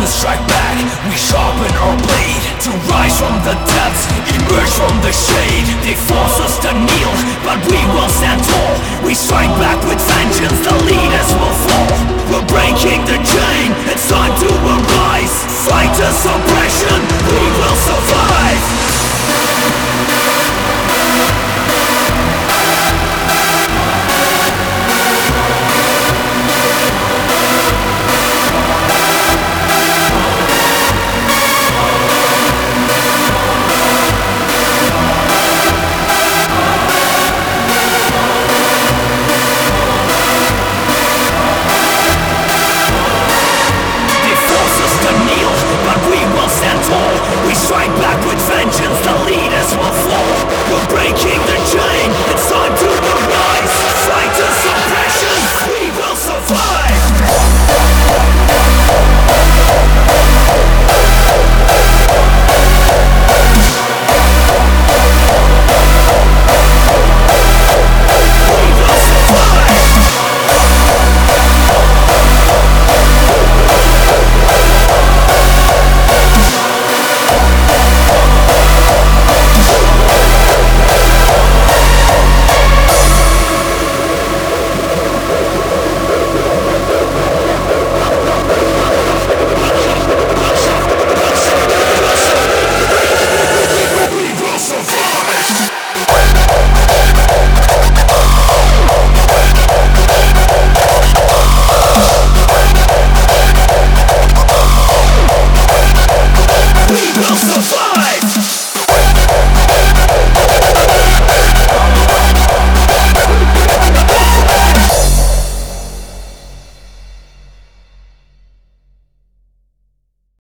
to strike back, we sharpen our blade. To rise from the depths, emerge from the shade. They force us to kneel, but we will stand tall. We strike back with vengeance, the leaders will fall. We're breaking the chain, it's time to